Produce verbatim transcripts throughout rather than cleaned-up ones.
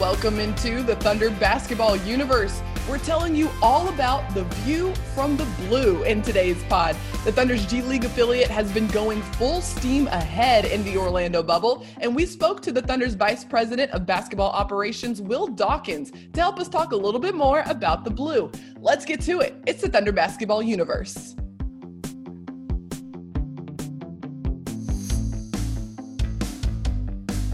Welcome into the Thunder basketball universe. We're telling you all about the view from the blue in today's pod. The Thunder's G League affiliate has been going full steam ahead in the Orlando bubble, and we spoke to the Thunder's Vice President of Basketball Operations, Will Dawkins, to help us talk a little bit more about the blue. Let's get to it. It's the Thunder basketball universe.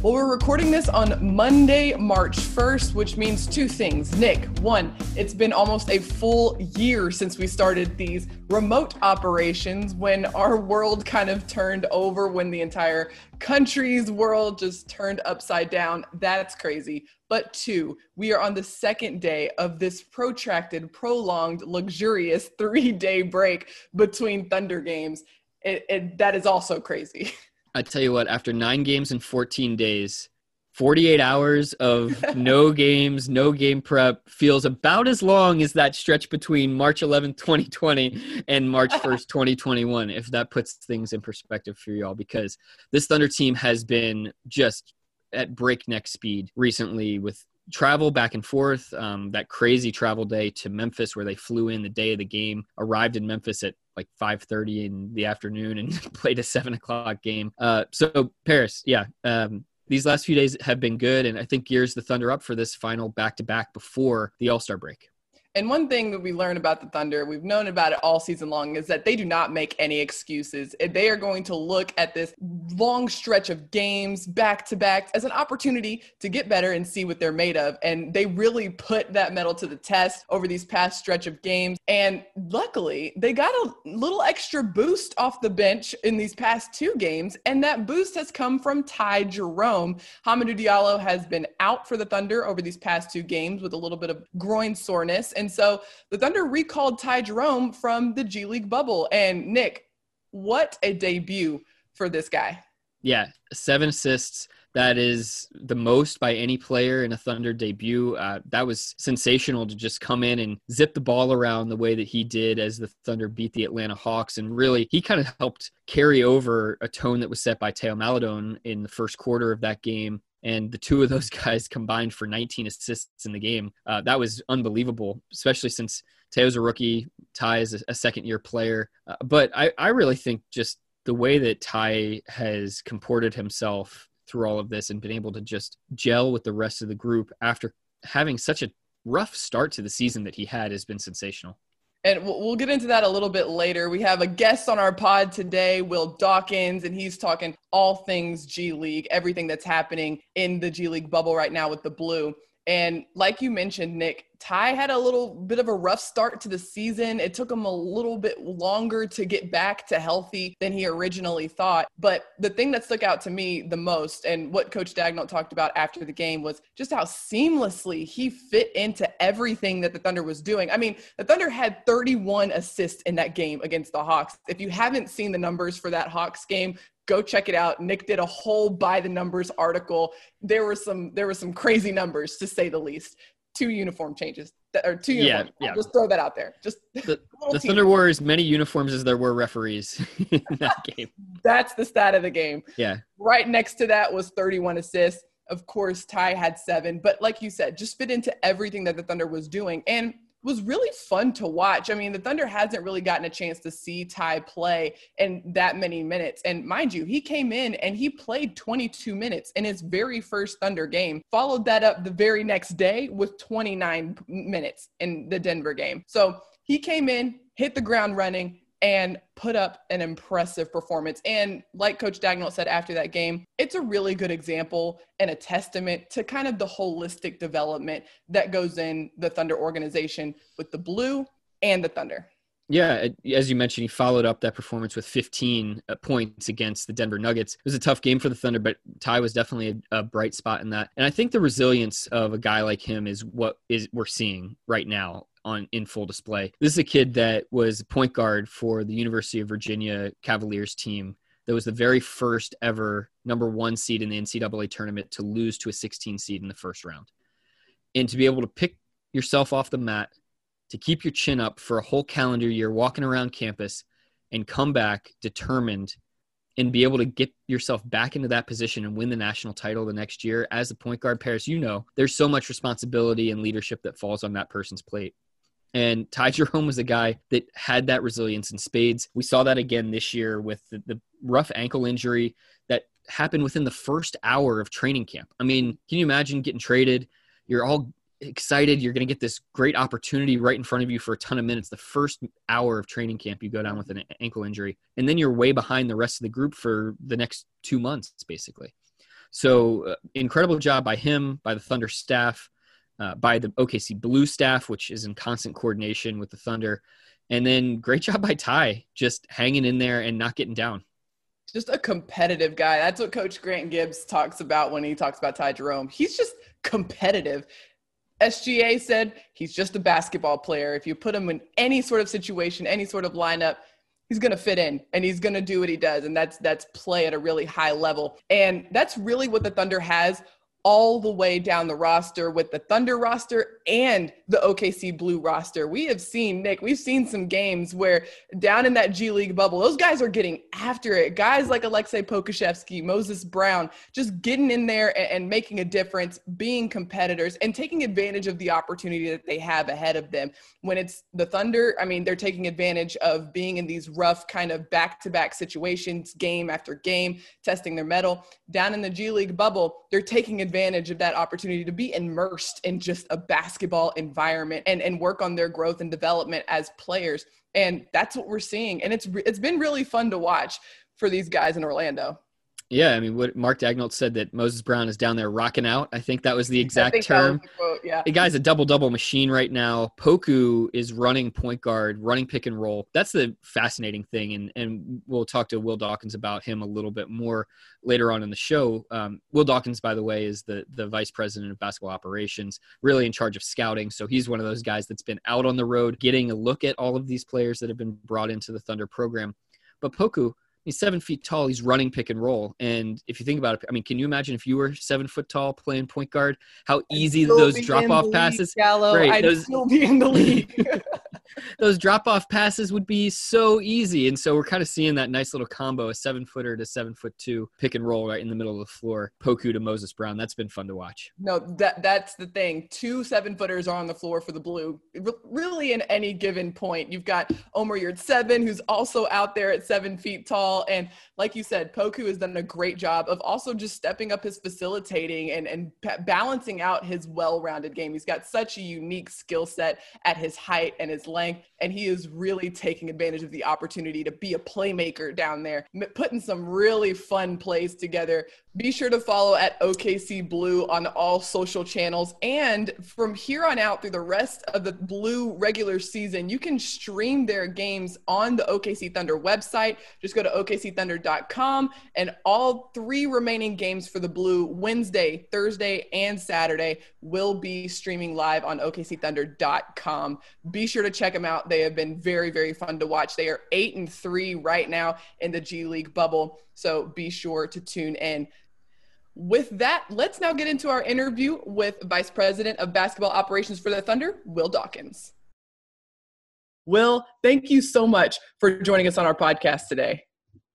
Well, we're recording this on Monday, March first, which means two things. Nick, one, it's been almost a full year since we started these remote operations when our world kind of turned over, when the entire country's world just turned upside down. That's crazy. But two, we are on the second day of this protracted, prolonged, luxurious three-day break between Thunder games. It, it, that is also crazy. I tell you what, after nine games in fourteen days, forty-eight hours of no games, no game prep feels about as long as that stretch between March eleventh, twenty twenty and March first, twenty twenty-one, if that puts things in perspective for y'all, because this Thunder team has been just at breakneck speed recently with travel back and forth, um, that crazy travel day to Memphis where they flew in the day of the game, arrived in Memphis at like five thirty in the afternoon and played a seven o'clock game. Uh, so Paris, yeah, um, these last few days have been good. And I think gears the Thunder up for this final back-to-back before the All-Star break. And one thing that we learn about the Thunder, we've known about it all season long, is that they do not make any excuses. They are going to look at this long stretch of games, back-to-back, as an opportunity to get better and see what they're made of. And they really put that mettle to the test over these past stretch of games. And luckily, they got a little extra boost off the bench in these past two games. And that boost has come from Ty Jerome. Hamadou Diallo has been out for the Thunder over these past two games with a little bit of groin soreness. And so the Thunder recalled Ty Jerome from the G League bubble. And Nick, what a debut for this guy. Yeah, seven assists. That is the most by any player in a Thunder debut. Uh, that was sensational to just come in and zip the ball around the way that he did as the Thunder beat the Atlanta Hawks. And really, he kind of helped carry over a tone that was set by Théo Maledon in the first quarter of that game. And the two of those guys combined for nineteen assists in the game. Uh, that was unbelievable, especially since Teo's a rookie, Ty is a, a second-year player. Uh, but I, I really think just the way that Ty has comported himself through all of this and been able to just gel with the rest of the group after having such a rough start to the season that he had has been sensational. And we'll get into that a little bit later. We have a guest on our pod today, Will Dawkins, and he's talking all things G League, everything that's happening in the G League bubble right now with the blue. And like you mentioned, Nick, Ty had a little bit of a rough start to the season. It took him a little bit longer to get back to healthy than he originally thought. But the thing that stuck out to me the most and what Coach Daigneault talked about after the game was just how seamlessly he fit into everything that the Thunder was doing. I mean, the Thunder had thirty-one assists in that game against the Hawks. If you haven't seen the numbers for that Hawks game, go check it out. Nick did a whole by the numbers article. There were some, there were some crazy numbers to say the least. Two uniform changes or two. Yeah, yeah. Just throw that out there. Just the, the Thunder wore as many uniforms as there were referees in that game. That's the stat of the game. Yeah. Right next to that was thirty-one assists. Of course, Ty had seven, but like you said, just fit into everything that the Thunder was doing. And was really fun to watch. I mean, the Thunder hasn't really gotten a chance to see Ty play in that many minutes. And mind you, he came in and he played twenty-two minutes in his very first Thunder game, followed that up the very next day with twenty-nine minutes in the Denver game. So he came in, hit the ground running, and put up an impressive performance. And like Coach Daigneault said after that game, it's a really good example and a testament to kind of the holistic development that goes in the Thunder organization with the blue and the Thunder. Yeah, as you mentioned, he followed up that performance with fifteen points against the Denver Nuggets. It was a tough game for the Thunder, but Ty was definitely a, a bright spot in that. And I think the resilience of a guy like him is what is we're seeing right now on in full display. This is a kid that was point guard for the University of Virginia Cavaliers team that was the very first ever number one seed in the N C double A tournament to lose to a sixteen seed in the first round. And to be able to pick yourself off the mat, to keep your chin up for a whole calendar year, walking around campus and come back determined and be able to get yourself back into that position and win the national title the next year as the point guard, Paris, you know, there's so much responsibility and leadership that falls on that person's plate. And Ty Jerome was a guy that had that resilience in spades. We saw that again this year with the, the rough ankle injury that happened within the first hour of training camp. I mean, can you imagine getting traded? You're all excited. You're going to get this great opportunity right in front of you for a ton of minutes. The first hour of training camp, you go down with an ankle injury, and then you're way behind the rest of the group for the next two months, basically. So uh, incredible job by him, by the Thunder staff, Uh, by the O K C Blue staff, which is in constant coordination with the Thunder. And then great job by Ty, just hanging in there and not getting down. Just a competitive guy. That's what Coach Grant Gibbs talks about when he talks about Ty Jerome. He's just competitive. S G A said he's just a basketball player. If you put him in any sort of situation, any sort of lineup, he's going to fit in and he's going to do what he does. And that's that's play at a really high level. And that's really what the Thunder has all the way down the roster with the Thunder roster and the O K C Blue roster. We have seen, Nick, we've seen some games where down in that G League bubble, those guys are getting after it. Guys like Aleksej Pokuševski, Moses Brown, just getting in there and, and making a difference, being competitors, and taking advantage of the opportunity that they have ahead of them. When it's the Thunder, I mean, they're taking advantage of being in these rough kind of back-to-back situations, game after game, testing their mettle. Down in the G League bubble, they're taking advantage advantage of that opportunity to be immersed in just a basketball environment and, and work on their growth and development as players. And that's what we're seeing. And it's it's been really fun to watch for these guys in Orlando. Yeah, I mean, what Mark Daigneault said that Moses Brown is down there rocking out. I think that was the exact term. The quote, yeah. The guy's a double-double machine right now. Poku is running point guard, running pick and roll. That's the fascinating thing, and, and we'll talk to Will Dawkins about him a little bit more later on in the show. Um, Will Dawkins, by the way, is the, the vice president of basketball operations, really in charge of scouting. So he's one of those guys that's been out on the road getting a look at all of these players that have been brought into the Thunder program. But Poku, he's seven feet tall. He's running pick and roll. And if you think about it, I mean, can you imagine if you were seven foot tall playing point guard, how easy those drop off passes, right, I'd those, still be in the league. Those drop off passes would be so easy. And so we're kind of seeing that nice little combo, a seven footer to seven foot two pick and roll right in the middle of the floor, Poku to Moses Brown. That's been fun to watch. No, that that's the thing. Two seven footers are on the floor for the Blue. Re- really in any given point, you've got Omer Yurtseven, who's also out there at seven feet tall. And like you said, Poku has done a great job of also just stepping up his facilitating and, and p- balancing out his well-rounded game. He's got such a unique skill set at his height and his length, and he is really taking advantage of the opportunity to be a playmaker down there, putting some really fun plays together. Be sure to follow at O K C Blue on all social channels. And from here on out through the rest of the Blue regular season, you can stream their games on the O K C Thunder website. Just go to O K C Thunder dot com, and all three remaining games for the Blue, Wednesday, Thursday, and Saturday, will be streaming live on O K C Thunder dot com. Be sure to check them out. They have been very, very fun to watch. They are eight and three right now in the G League bubble, so be sure to tune in. With that, let's now get into our interview with Vice President of Basketball Operations for the Thunder, Will Dawkins. Will, thank you so much for joining us on our podcast today.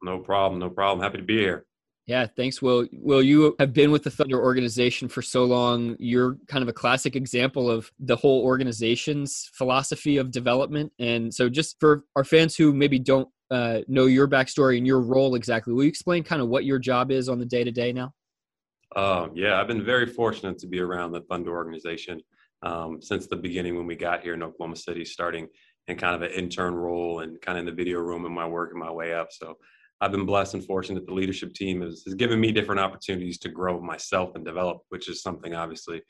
No problem. No problem. Happy to be here. Yeah. Thanks, Will. Will, you have been with the Thunder organization for so long. You're kind of a classic example of the whole organization's philosophy of development. And so just for our fans who maybe don't uh, know your backstory and your role exactly, will you explain kind of what your job is on the day-to-day now? Uh, yeah, I've been very fortunate to be around the Thunder organization um, since the beginning when we got here in Oklahoma City, starting in kind of an intern role and kind of in the video room and my working my way up. So I've been blessed and fortunate. The leadership team has, has given me different opportunities to grow myself and develop, which is something obviously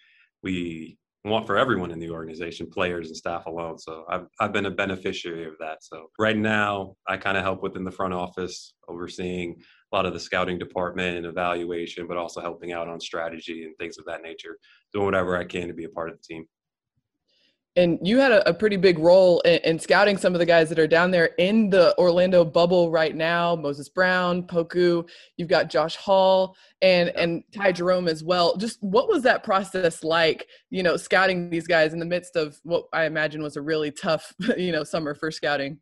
we want for everyone in the organization, players and staff alone. So I've I've been a beneficiary of that. So right now I kind of help within the front office, overseeing a lot of the scouting department and evaluation, but also helping out on strategy and things of that nature, doing whatever I can to be a part of the team. And you had a, a pretty big role in, in scouting some of the guys that are down there in the Orlando bubble right now. Moses Brown, Poku, you've got Josh Hall and, yeah. and Ty Jerome as well. Just what was that process like, you know, scouting these guys in the midst of what I imagine was a really tough, you know, summer for scouting?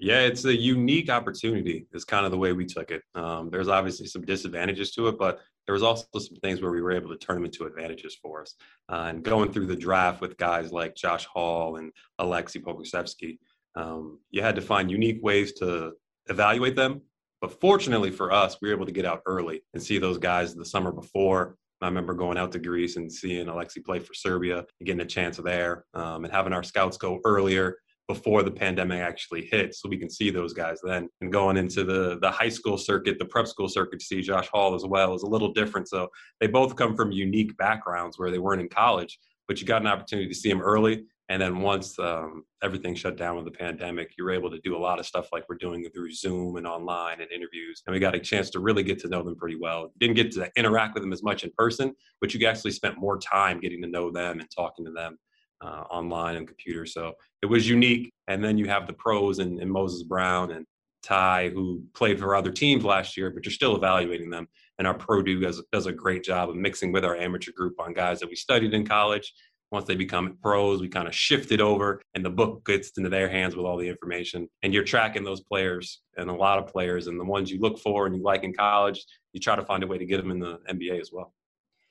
Yeah, it's a unique opportunity is kind of the way we took it. Um, there's obviously some disadvantages to it, but there was also some things where we were able to turn them into advantages for us. Uh, and going through the draft with guys like Josh Hall and Aleksej Pokuševski, um, you had to find unique ways to evaluate them. But fortunately for us, we were able to get out early and see those guys the summer before. I remember going out to Greece and seeing Aleksej play for Serbia and getting a chance there, um, and having our scouts go earlier before the pandemic actually hit, so we can see those guys then. And going into the the high school circuit, the prep school circuit, to see Josh Hall as well is a little different. So they both come from unique backgrounds where they weren't in college, but you got an opportunity to see them early. And then once um, everything shut down with the pandemic, you were able to do a lot of stuff like we're doing through Zoom and online and interviews. And we got a chance to really get to know them pretty well. Didn't get to interact with them as much in person, but you actually spent more time getting to know them and talking to them uh, online and computer. So it was unique. And then you have the pros and, and Moses Brown and Ty, who played for other teams last year, but you're still evaluating them. And our pro do does, does a great job of mixing with our amateur group on guys that we studied in college. Once they become pros, we kind of shift it over and the book gets into their hands with all the information. And you're tracking those players and a lot of players, and the ones you look for and you like in college, you try to find a way to get them in the N B A as well.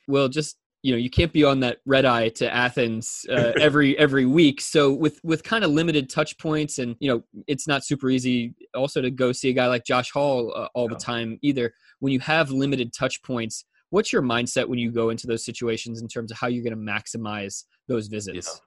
Well, just, you know, you can't be on that red eye to Athens uh, every every week. So with with kind of limited touch points, and, you know, it's not super easy also to go see a guy like Josh Hall uh, all yeah. the time either. When you have limited touch points, what's your mindset when you go into those situations in terms of how you're going to maximize those visits? Yeah.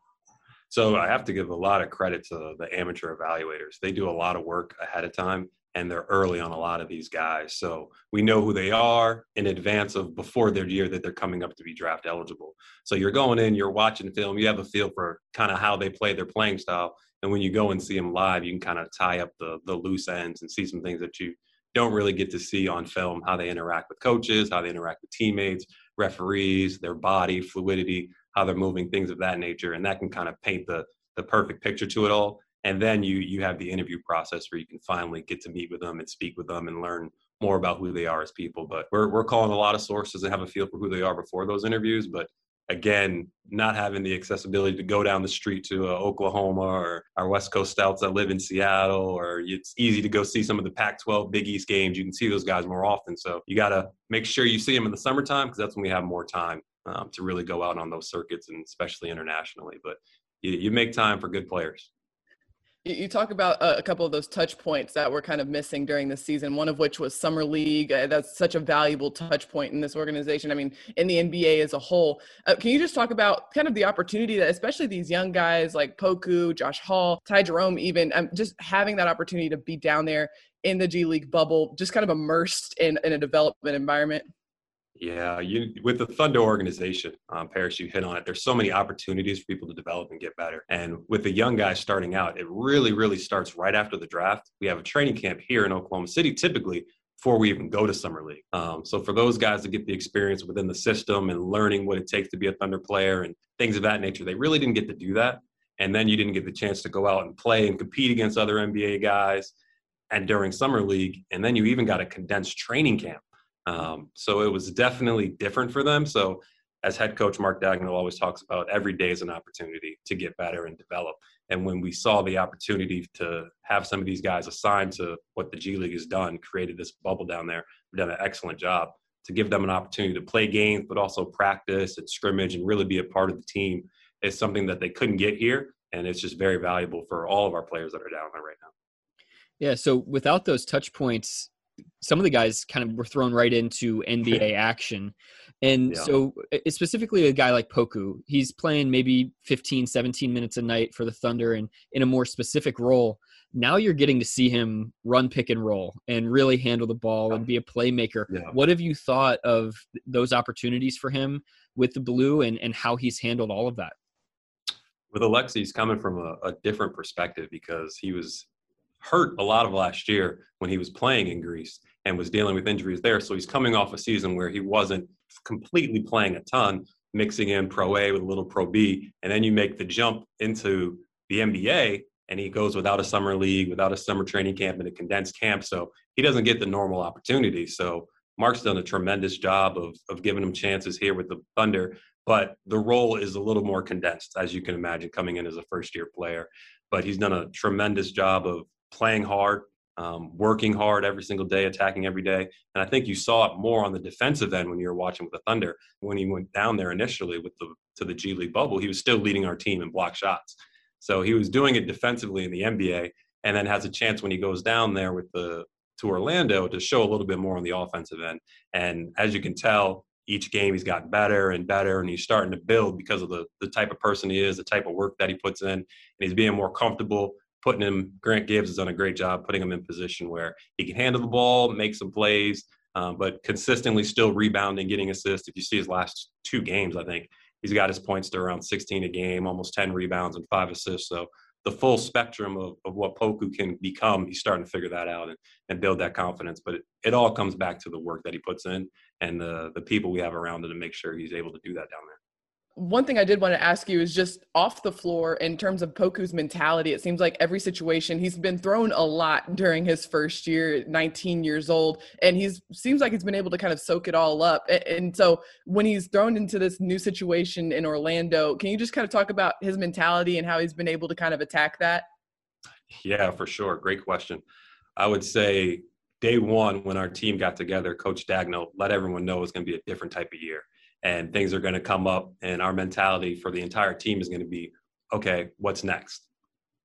So I have to give a lot of credit to the amateur evaluators. They do a lot of work ahead of time, and they're early on a lot of these guys. So we know who they are in advance of before their year that they're coming up to be draft eligible. So you're going in, you're watching film, you have a feel for kind of how they play their playing style. And when you go and see them live, you can kind of tie up the, the loose ends and see some things that you don't really get to see on film, how they interact with coaches, how they interact with teammates, referees, their body, fluidity, how they're moving, things of that nature. And that can kind of paint the the perfect picture to it all. And then you you have the interview process where you can finally get to meet with them and speak with them and learn more about who they are as people. But we're we're calling a lot of sources and have a feel for who they are before those interviews. But again, not having the accessibility to go down the street to uh, Oklahoma or our West Coast scouts that live in Seattle, or it's easy to go see some of the Pac twelve Big East games. You can see those guys more often. So you got to make sure you see them in the summertime, because that's when we have more time um, to really go out on those circuits, and especially internationally. But you, you make time for good players. You talk about a couple of those touch points that were kind of missing during the season, one of which was summer league. That's such a valuable touch point in this organization. I mean, in the N B A as a whole, uh, can you just talk about kind of the opportunity that especially these young guys like Poku, Josh Hall, Ty Jerome, even um, just having that opportunity to be down there in the G League bubble, just kind of immersed in, in a development environment? Yeah, you with the Thunder organization, um, Parrish, you hit on it. There's so many opportunities for people to develop and get better. And with the young guys starting out, it really, really starts right after the draft. We have a training camp here in Oklahoma City, typically, before we even go to summer league. Um, so for those guys to get the experience within the system and learning what it takes to be a Thunder player and things of that nature, they really didn't get to do that. And then you didn't get the chance to go out and play and compete against other N B A guys and during summer league. And then you even got a condensed training camp. Um, so it was definitely different for them. So as head coach Mark Daigneault always talks about, every day is an opportunity to get better and develop. And when we saw the opportunity to have some of these guys assigned to what the G League has done, created this bubble down there, we've done an excellent job to give them an opportunity to play games, but also practice and scrimmage and really be a part of the team, is something that they couldn't get here. And it's just very valuable for all of our players that are down there right now. Yeah. So without those touch points, some of the guys kind of were thrown right into N B A action. And yeah. so specifically a guy like Poku, he's playing maybe fifteen, seventeen minutes a night for the Thunder and in a more specific role. Now you're getting to see him run pick and roll and really handle the ball and be a playmaker. Yeah. What have you thought of those opportunities for him with the Blue, and, and how he's handled all of that? With Aleksej, he's coming from a, a different perspective, because he was hurt a lot of last year when he was playing in Greece and was dealing with injuries there. So he's coming off a season where he wasn't completely playing a ton, mixing in Pro A with a little Pro B. And then you make the jump into the N B A, and he goes without a summer league, without a summer training camp, and a condensed camp. So he doesn't get the normal opportunity. So Mark's done a tremendous job of, of giving him chances here with the Thunder, but the role is a little more condensed, as you can imagine, coming in as a first-year player. But he's done a tremendous job of playing hard, um, working hard every single day, attacking every day. And I think you saw it more on the defensive end when you were watching with the Thunder. When he went down there initially with the to the G League bubble, he was still leading our team in block shots. So he was doing it defensively in the N B A, and then has a chance when he goes down there with the to Orlando to show a little bit more on the offensive end. And as you can tell, each game he's gotten better and better, and he's starting to build because of the the type of person he is, the type of work that he puts in, and he's being more comfortable. Putting him, Grant Gibbs has done a great job putting him in position where he can handle the ball, make some plays, um, but consistently still rebounding, getting assists. If you see his last two games, I think he's got his points to around sixteen a game, almost ten rebounds and five assists. So the full spectrum of, of what Poku can become, he's starting to figure that out and, and build that confidence. But it, it all comes back to the work that he puts in and the, the people we have around him to make sure he's able to do that down there. One thing I did want to ask you is just off the floor in terms of Poku's mentality. It seems like every situation he's been thrown a lot during his first year, nineteen years old, and he's seems like he's been able to kind of soak it all up. And so when he's thrown into this new situation in Orlando, can you just kind of talk about his mentality and how he's been able to kind of attack that? Yeah, for sure. Great question. I would say day one, when our team got together, Coach Daigneault let everyone know it's going to be a different type of year. And things are going to come up, and our mentality for the entire team is going to be, okay, what's next?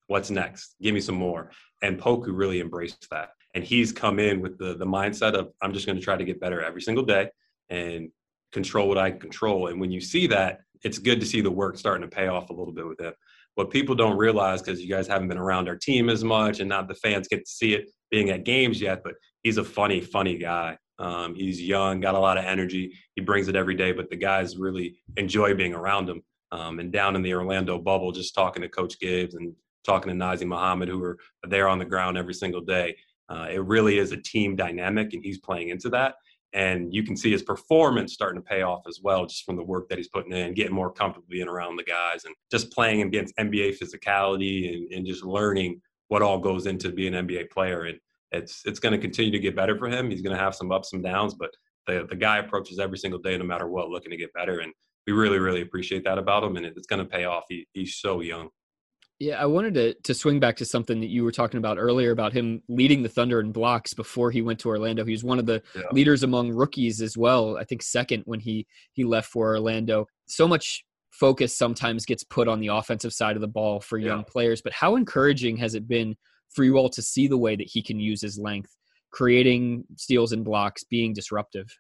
What's next? Give me some more. And Poku really embraced that. And he's come in with the the mindset of, I'm just going to try to get better every single day and control what I can control. And when you see that, it's good to see the work starting to pay off a little bit with him. What people don't realize, because you guys haven't been around our team as much and not the fans get to see it being at games yet, but he's a funny, funny guy. Um, he's young, got a lot of energy. He brings it every day, but the guys really enjoy being around him. Um, and down in the Orlando bubble, just talking to Coach Gibbs and talking to Nazr Mohammed, who are there on the ground every single day. Uh, it really is a team dynamic, and he's playing into that. And you can see his performance starting to pay off as well, just from the work that he's putting in, getting more comfortable being around the guys and just playing against N B A physicality and, and just learning what all goes into being an N B A player. And It's it's going to continue to get better for him. He's going to have some ups and downs, but the, the guy approaches every single day, no matter what, looking to get better. And we really, really appreciate that about him. And it, it's going to pay off. He, he's so young. Yeah, I wanted to to swing back to something that you were talking about earlier about him leading the Thunder in blocks before he went to Orlando. He was one of the yeah. leaders among rookies as well, I think second when he he left for Orlando. So much focus sometimes gets put on the offensive side of the ball for young yeah. players, but how encouraging has it been for you all to see the way that he can use his length, creating steals and blocks, being disruptive?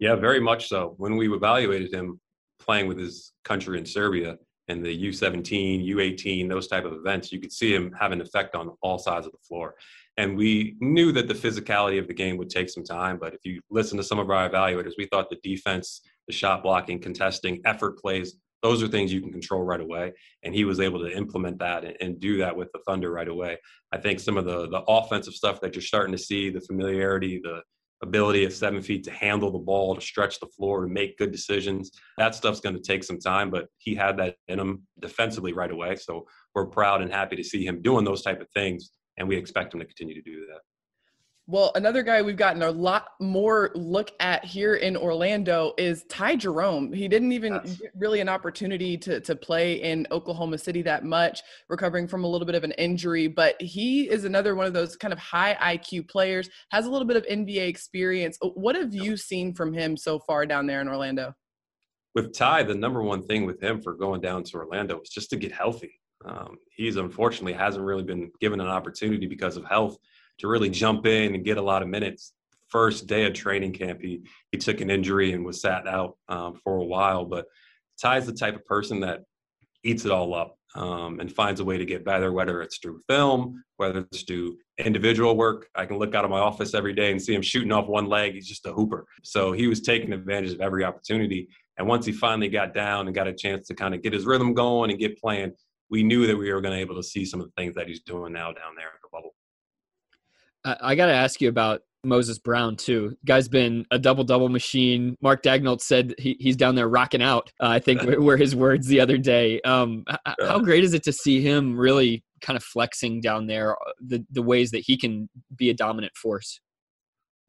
Yeah, very much so. When we evaluated him playing with his country in Serbia in the U seventeen, U eighteen, those type of events, you could see him have an effect on all sides of the floor. And we knew that the physicality of the game would take some time, but if you listen to some of our evaluators, we thought the defense, the shot blocking, contesting, effort plays, those are things you can control right away, and he was able to implement that and, and do that with the Thunder right away. I think some of the the offensive stuff that you're starting to see, the familiarity, the ability of seven feet to handle the ball, to stretch the floor, to make good decisions, that stuff's going to take some time, but he had that in him defensively right away. So we're proud and happy to see him doing those type of things, and we expect him to continue to do that. Well, another guy we've gotten a lot more look at here in Orlando is Ty Jerome. He didn't even get really an opportunity to to play in Oklahoma City that much, recovering from a little bit of an injury, but he is another one of those kind of high I Q players, has a little bit of N B A experience. What have you seen from him so far down there in Orlando? With Ty, the number one thing with him for going down to Orlando was just to get healthy. Um, he's unfortunately hasn't really been given an opportunity because of health to really jump in and get a lot of minutes. First day of training camp, he he took an injury and was sat out um, for a while. But Ty's the type of person that eats it all up um, and finds a way to get better, whether it's through film, whether it's through individual work. I can look out of my office every day and see him shooting off one leg. He's just a hooper. So he was taking advantage of every opportunity. And once he finally got down and got a chance to kind of get his rhythm going and get playing, we knew that we were going to be able to see some of the things that he's doing now down there in the bubble. I got to ask you about Moses Brown, too. Guy's been a double-double machine. Mark Daigneault said he, he's down there rocking out, uh, I think were his words the other day. Um, h- how great is it to see him really kind of flexing down there, the, the ways that he can be a dominant force?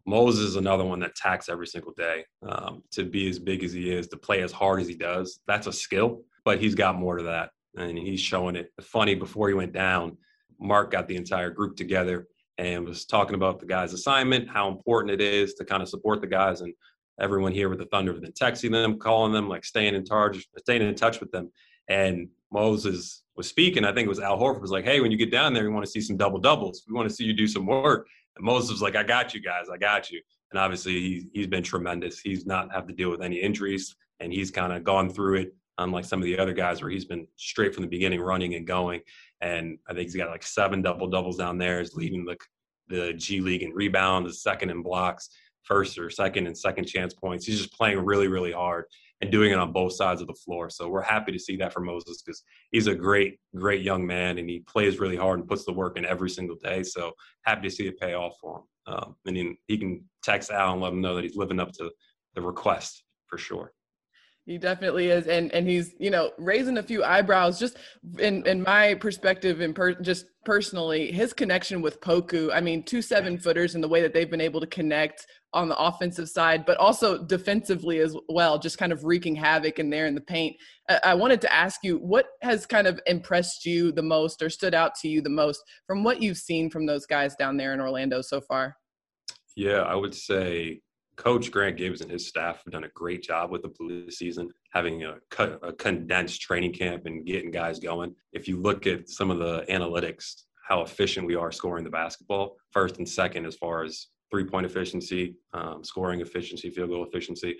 Moses is another one that attacks every single day. Um, to be as big as he is, to play as hard as he does, that's a skill, but he's got more to that, and he's showing it. Funny, before he went down, Mark got the entire group together and was talking about the guys' assignment, how important it is to kind of support the guys, and everyone here with the Thunder have been texting them, calling them, like staying in touch, staying in touch with them. And Moses was speaking. I think it was Al Horford was like, "Hey, when you get down there, we want to see some double doubles. We want to see you do some work." And Moses was like, "I got you guys, I got you." And obviously, he's he's been tremendous. He's not have to deal with any injuries, and he's kind of gone through it, unlike some of the other guys where he's been straight from the beginning, running and going. And I think he's got like seven double doubles down there. He's leading the the G League in rebounds, second in blocks, first or second and second chance points. He's just playing really, really hard and doing it on both sides of the floor. So we're happy to see that for Moses, because he's a great, great young man, and he plays really hard and puts the work in every single day. So happy to see it pay off for him. Um, and then he can text Al and let him know that he's living up to the request for sure. He definitely is. And and he's, you know, raising a few eyebrows just in, in my perspective and per, just personally, his connection with Poku. I mean, two seven footers and the way that they've been able to connect on the offensive side, but also defensively as well, just kind of wreaking havoc in there in the paint. I, I wanted to ask you, what has kind of impressed you the most or stood out to you the most from what you've seen from those guys down there in Orlando so far? Yeah, I would say Coach Grant Gibbs and his staff have done a great job with the season, having a, a condensed training camp and getting guys going. If you look at some of the analytics, how efficient we are scoring the basketball, first and second as far as three-point efficiency, um, scoring efficiency, field goal efficiency,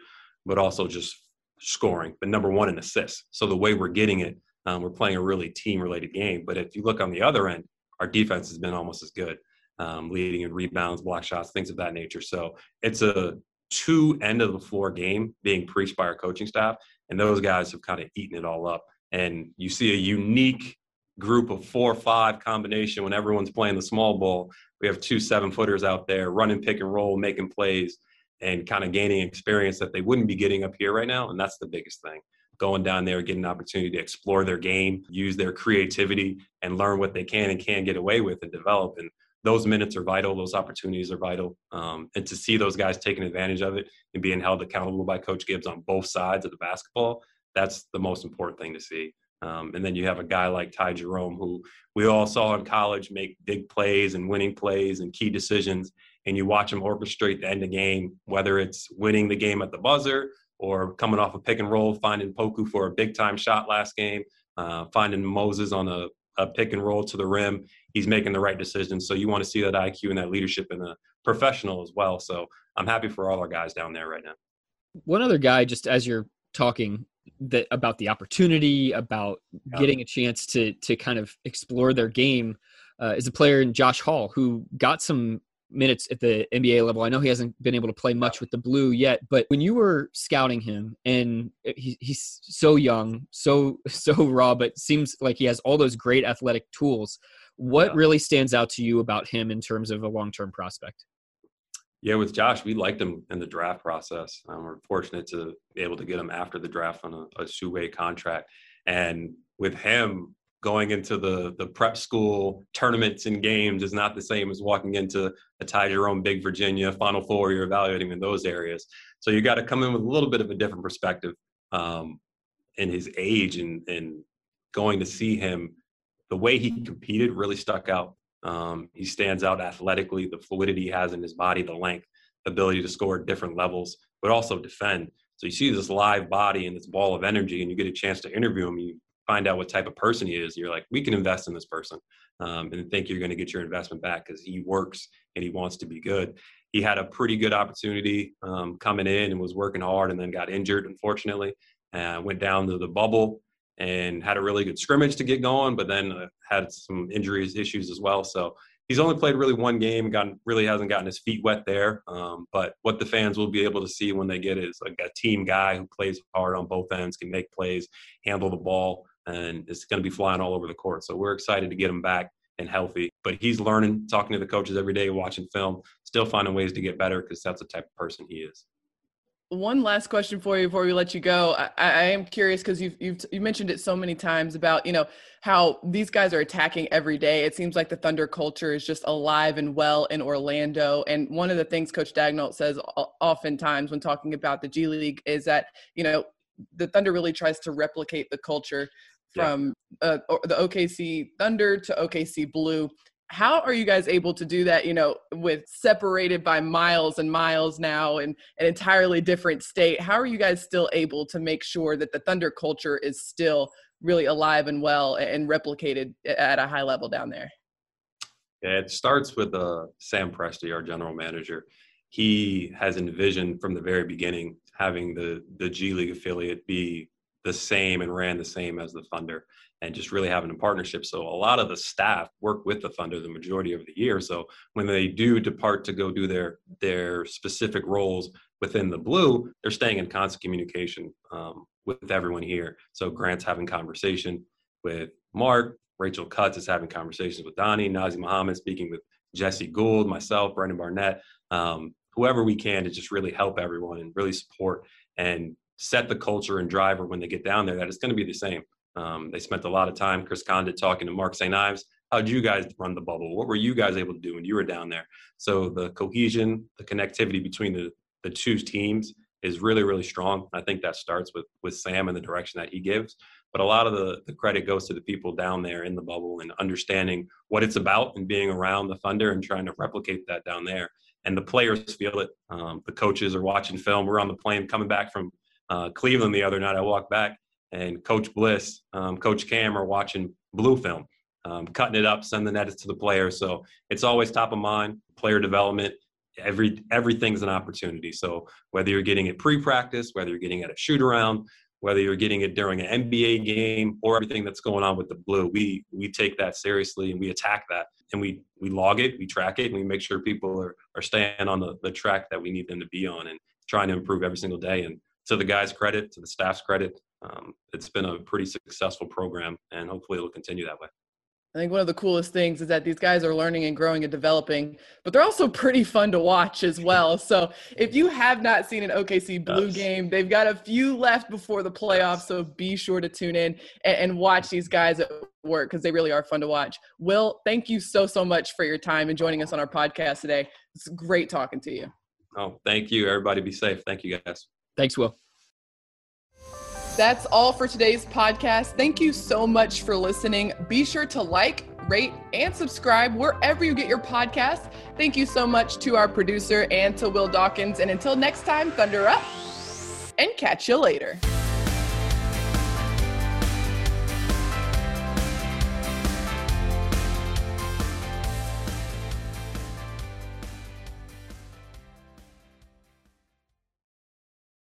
but also just scoring. But number one in assists. So the way we're getting it, um, we're playing a really team-related game. But if you look on the other end, our defense has been almost as good. Um, leading in rebounds, block shots, things of that nature. So it's a two end of the floor game being preached by our coaching staff, and those guys have kind of eaten it all up. And you see a unique group of four or five combination when everyone's playing the small ball. We have two seven footers out there running pick and roll, making plays, and kind of gaining experience that they wouldn't be getting up here right now. And that's the biggest thing. Going down there, getting an opportunity to explore their game, use their creativity, and learn what they can and can't get away with and develop. And those minutes are vital. Those opportunities are vital. Um, and to see those guys taking advantage of it and being held accountable by Coach Gibbs on both sides of the basketball, that's the most important thing to see. Um, and then you have a guy like Ty Jerome, who we all saw in college make big plays and winning plays and key decisions. And you watch him orchestrate the end of game, whether it's winning the game at the buzzer or coming off a pick and roll, finding Poku for a big time shot last game, uh, finding Moses on a, a pick and roll to the rim. He's making the right decisions. So you want to see that I Q and that leadership in a professional as well. So I'm happy for all our guys down there right now. One other guy, just as you're talking that about the opportunity, about yeah. getting a chance to to kind of explore their game, uh, is a player in Josh Hall, who got some minutes at the N B A level. I know he hasn't been able to play much with the blue yet, but when you were scouting him, and he, he's so young, so so raw, but seems like he has all those great athletic tools. What yeah. really stands out to you about him in terms of a long-term prospect? Yeah, with Josh, we liked him in the draft process. Um, we're fortunate to be able to get him after the draft on a, a two-way contract. And with him, going into the, the prep school tournaments and games is not the same as walking into a Ty Jerome, Big Virginia, Final Four. You're evaluating in those areas. So you got to come in with a little bit of a different perspective um, in his age, and, and going to see him. The way he competed really stuck out. Um, he stands out athletically, the fluidity he has in his body, the length, ability to score at different levels, but also defend. So you see this live body and this ball of energy, and you get a chance to interview him. You find out what type of person he is. You're like, we can invest in this person, um, and think you're going to get your investment back because he works and he wants to be good. He had a pretty good opportunity um, coming in and was working hard, and then got injured, unfortunately, and went down to the bubble and had a really good scrimmage to get going, but then uh, had some injuries issues as well. So he's only played really one game, gotten, really hasn't gotten his feet wet there. Um, but what the fans will be able to see when they get is like a team guy who plays hard on both ends, can make plays, handle the ball, and it's going to be flying all over the court. So we're excited to get him back and healthy. But he's learning, talking to the coaches every day, watching film, still finding ways to get better because that's the type of person he is. One last question for you before we let you go. I, I am curious because you've, you've you mentioned it so many times about, you know, how these guys are attacking every day. It seems like the Thunder culture is just alive and well in Orlando. And one of the things Coach Daigneault says oftentimes when talking about the G League is that, you know, the Thunder really tries to replicate the culture from yeah. uh, the O K C Thunder to O K C Blue. How are you guys able to do that, you know, with separated by miles and miles now and an entirely different state? How are you guys still able to make sure that the Thunder culture is still really alive and well and replicated at a high level down there? Yeah, it starts with uh, Sam Presti, our general manager. He has envisioned from the very beginning having the, the G League affiliate be the same and ran the same as the Thunder, and just really having a partnership. So a lot of the staff work with the Thunder the majority of the year. So when they do depart to go do their their specific roles within the Blue, they're staying in constant communication um, with everyone here. So Grant's having conversation with Mark, Rachel Cutts is having conversations with Donnie, Nazr Mohammed speaking with Jesse Gould, myself, Brendan Barnett, um, whoever we can to just really help everyone and really support and set the culture and driver when they get down there that it's going to be the same. Um, they spent a lot of time, Chris Condit talking to Mark Saint Ives. How'd you guys run the bubble? What were you guys able to do when you were down there? So the cohesion, the connectivity between the, the two teams is really, really strong. I think that starts with, with Sam and the direction that he gives. But a lot of the, the credit goes to the people down there in the bubble and understanding what it's about and being around the Thunder and trying to replicate that down there. And the players feel it. Um, the coaches are watching film. We're on the plane coming back from uh, Cleveland the other night. I walked back. And Coach Bliss, um, Coach Cam are watching Blue film, um, cutting it up, sending that to the players. So it's always top of mind, player development. Every everything's an opportunity. So whether you're getting it pre-practice, whether you're getting it at a shoot-around, whether you're getting it during an N B A game or everything that's going on with the Blue, we we take that seriously and we attack that. And we we log it, we track it, and we make sure people are, are staying on the, the track that we need them to be on and trying to improve every single day. And to the guys' credit, to the staff's credit, Um, it's been a pretty successful program, and hopefully it'll continue that way. I think one of the coolest things is that these guys are learning and growing and developing, but they're also pretty fun to watch as well. So if you have not seen an O K C Blue yes. game, they've got a few left before the playoffs, so be sure to tune in and, and watch these guys at work because they really are fun to watch. Will, thank you so, so much for your time and joining us on our podcast today. It's great talking to you. Oh, thank you. Everybody be safe. Thank you, guys. Thanks, Will. That's all for today's podcast. Thank you so much for listening. Be sure to like, rate, and subscribe wherever you get your podcasts. Thank you so much to our producer and to Will Dawkins. And until next time, Thunder up and catch you later.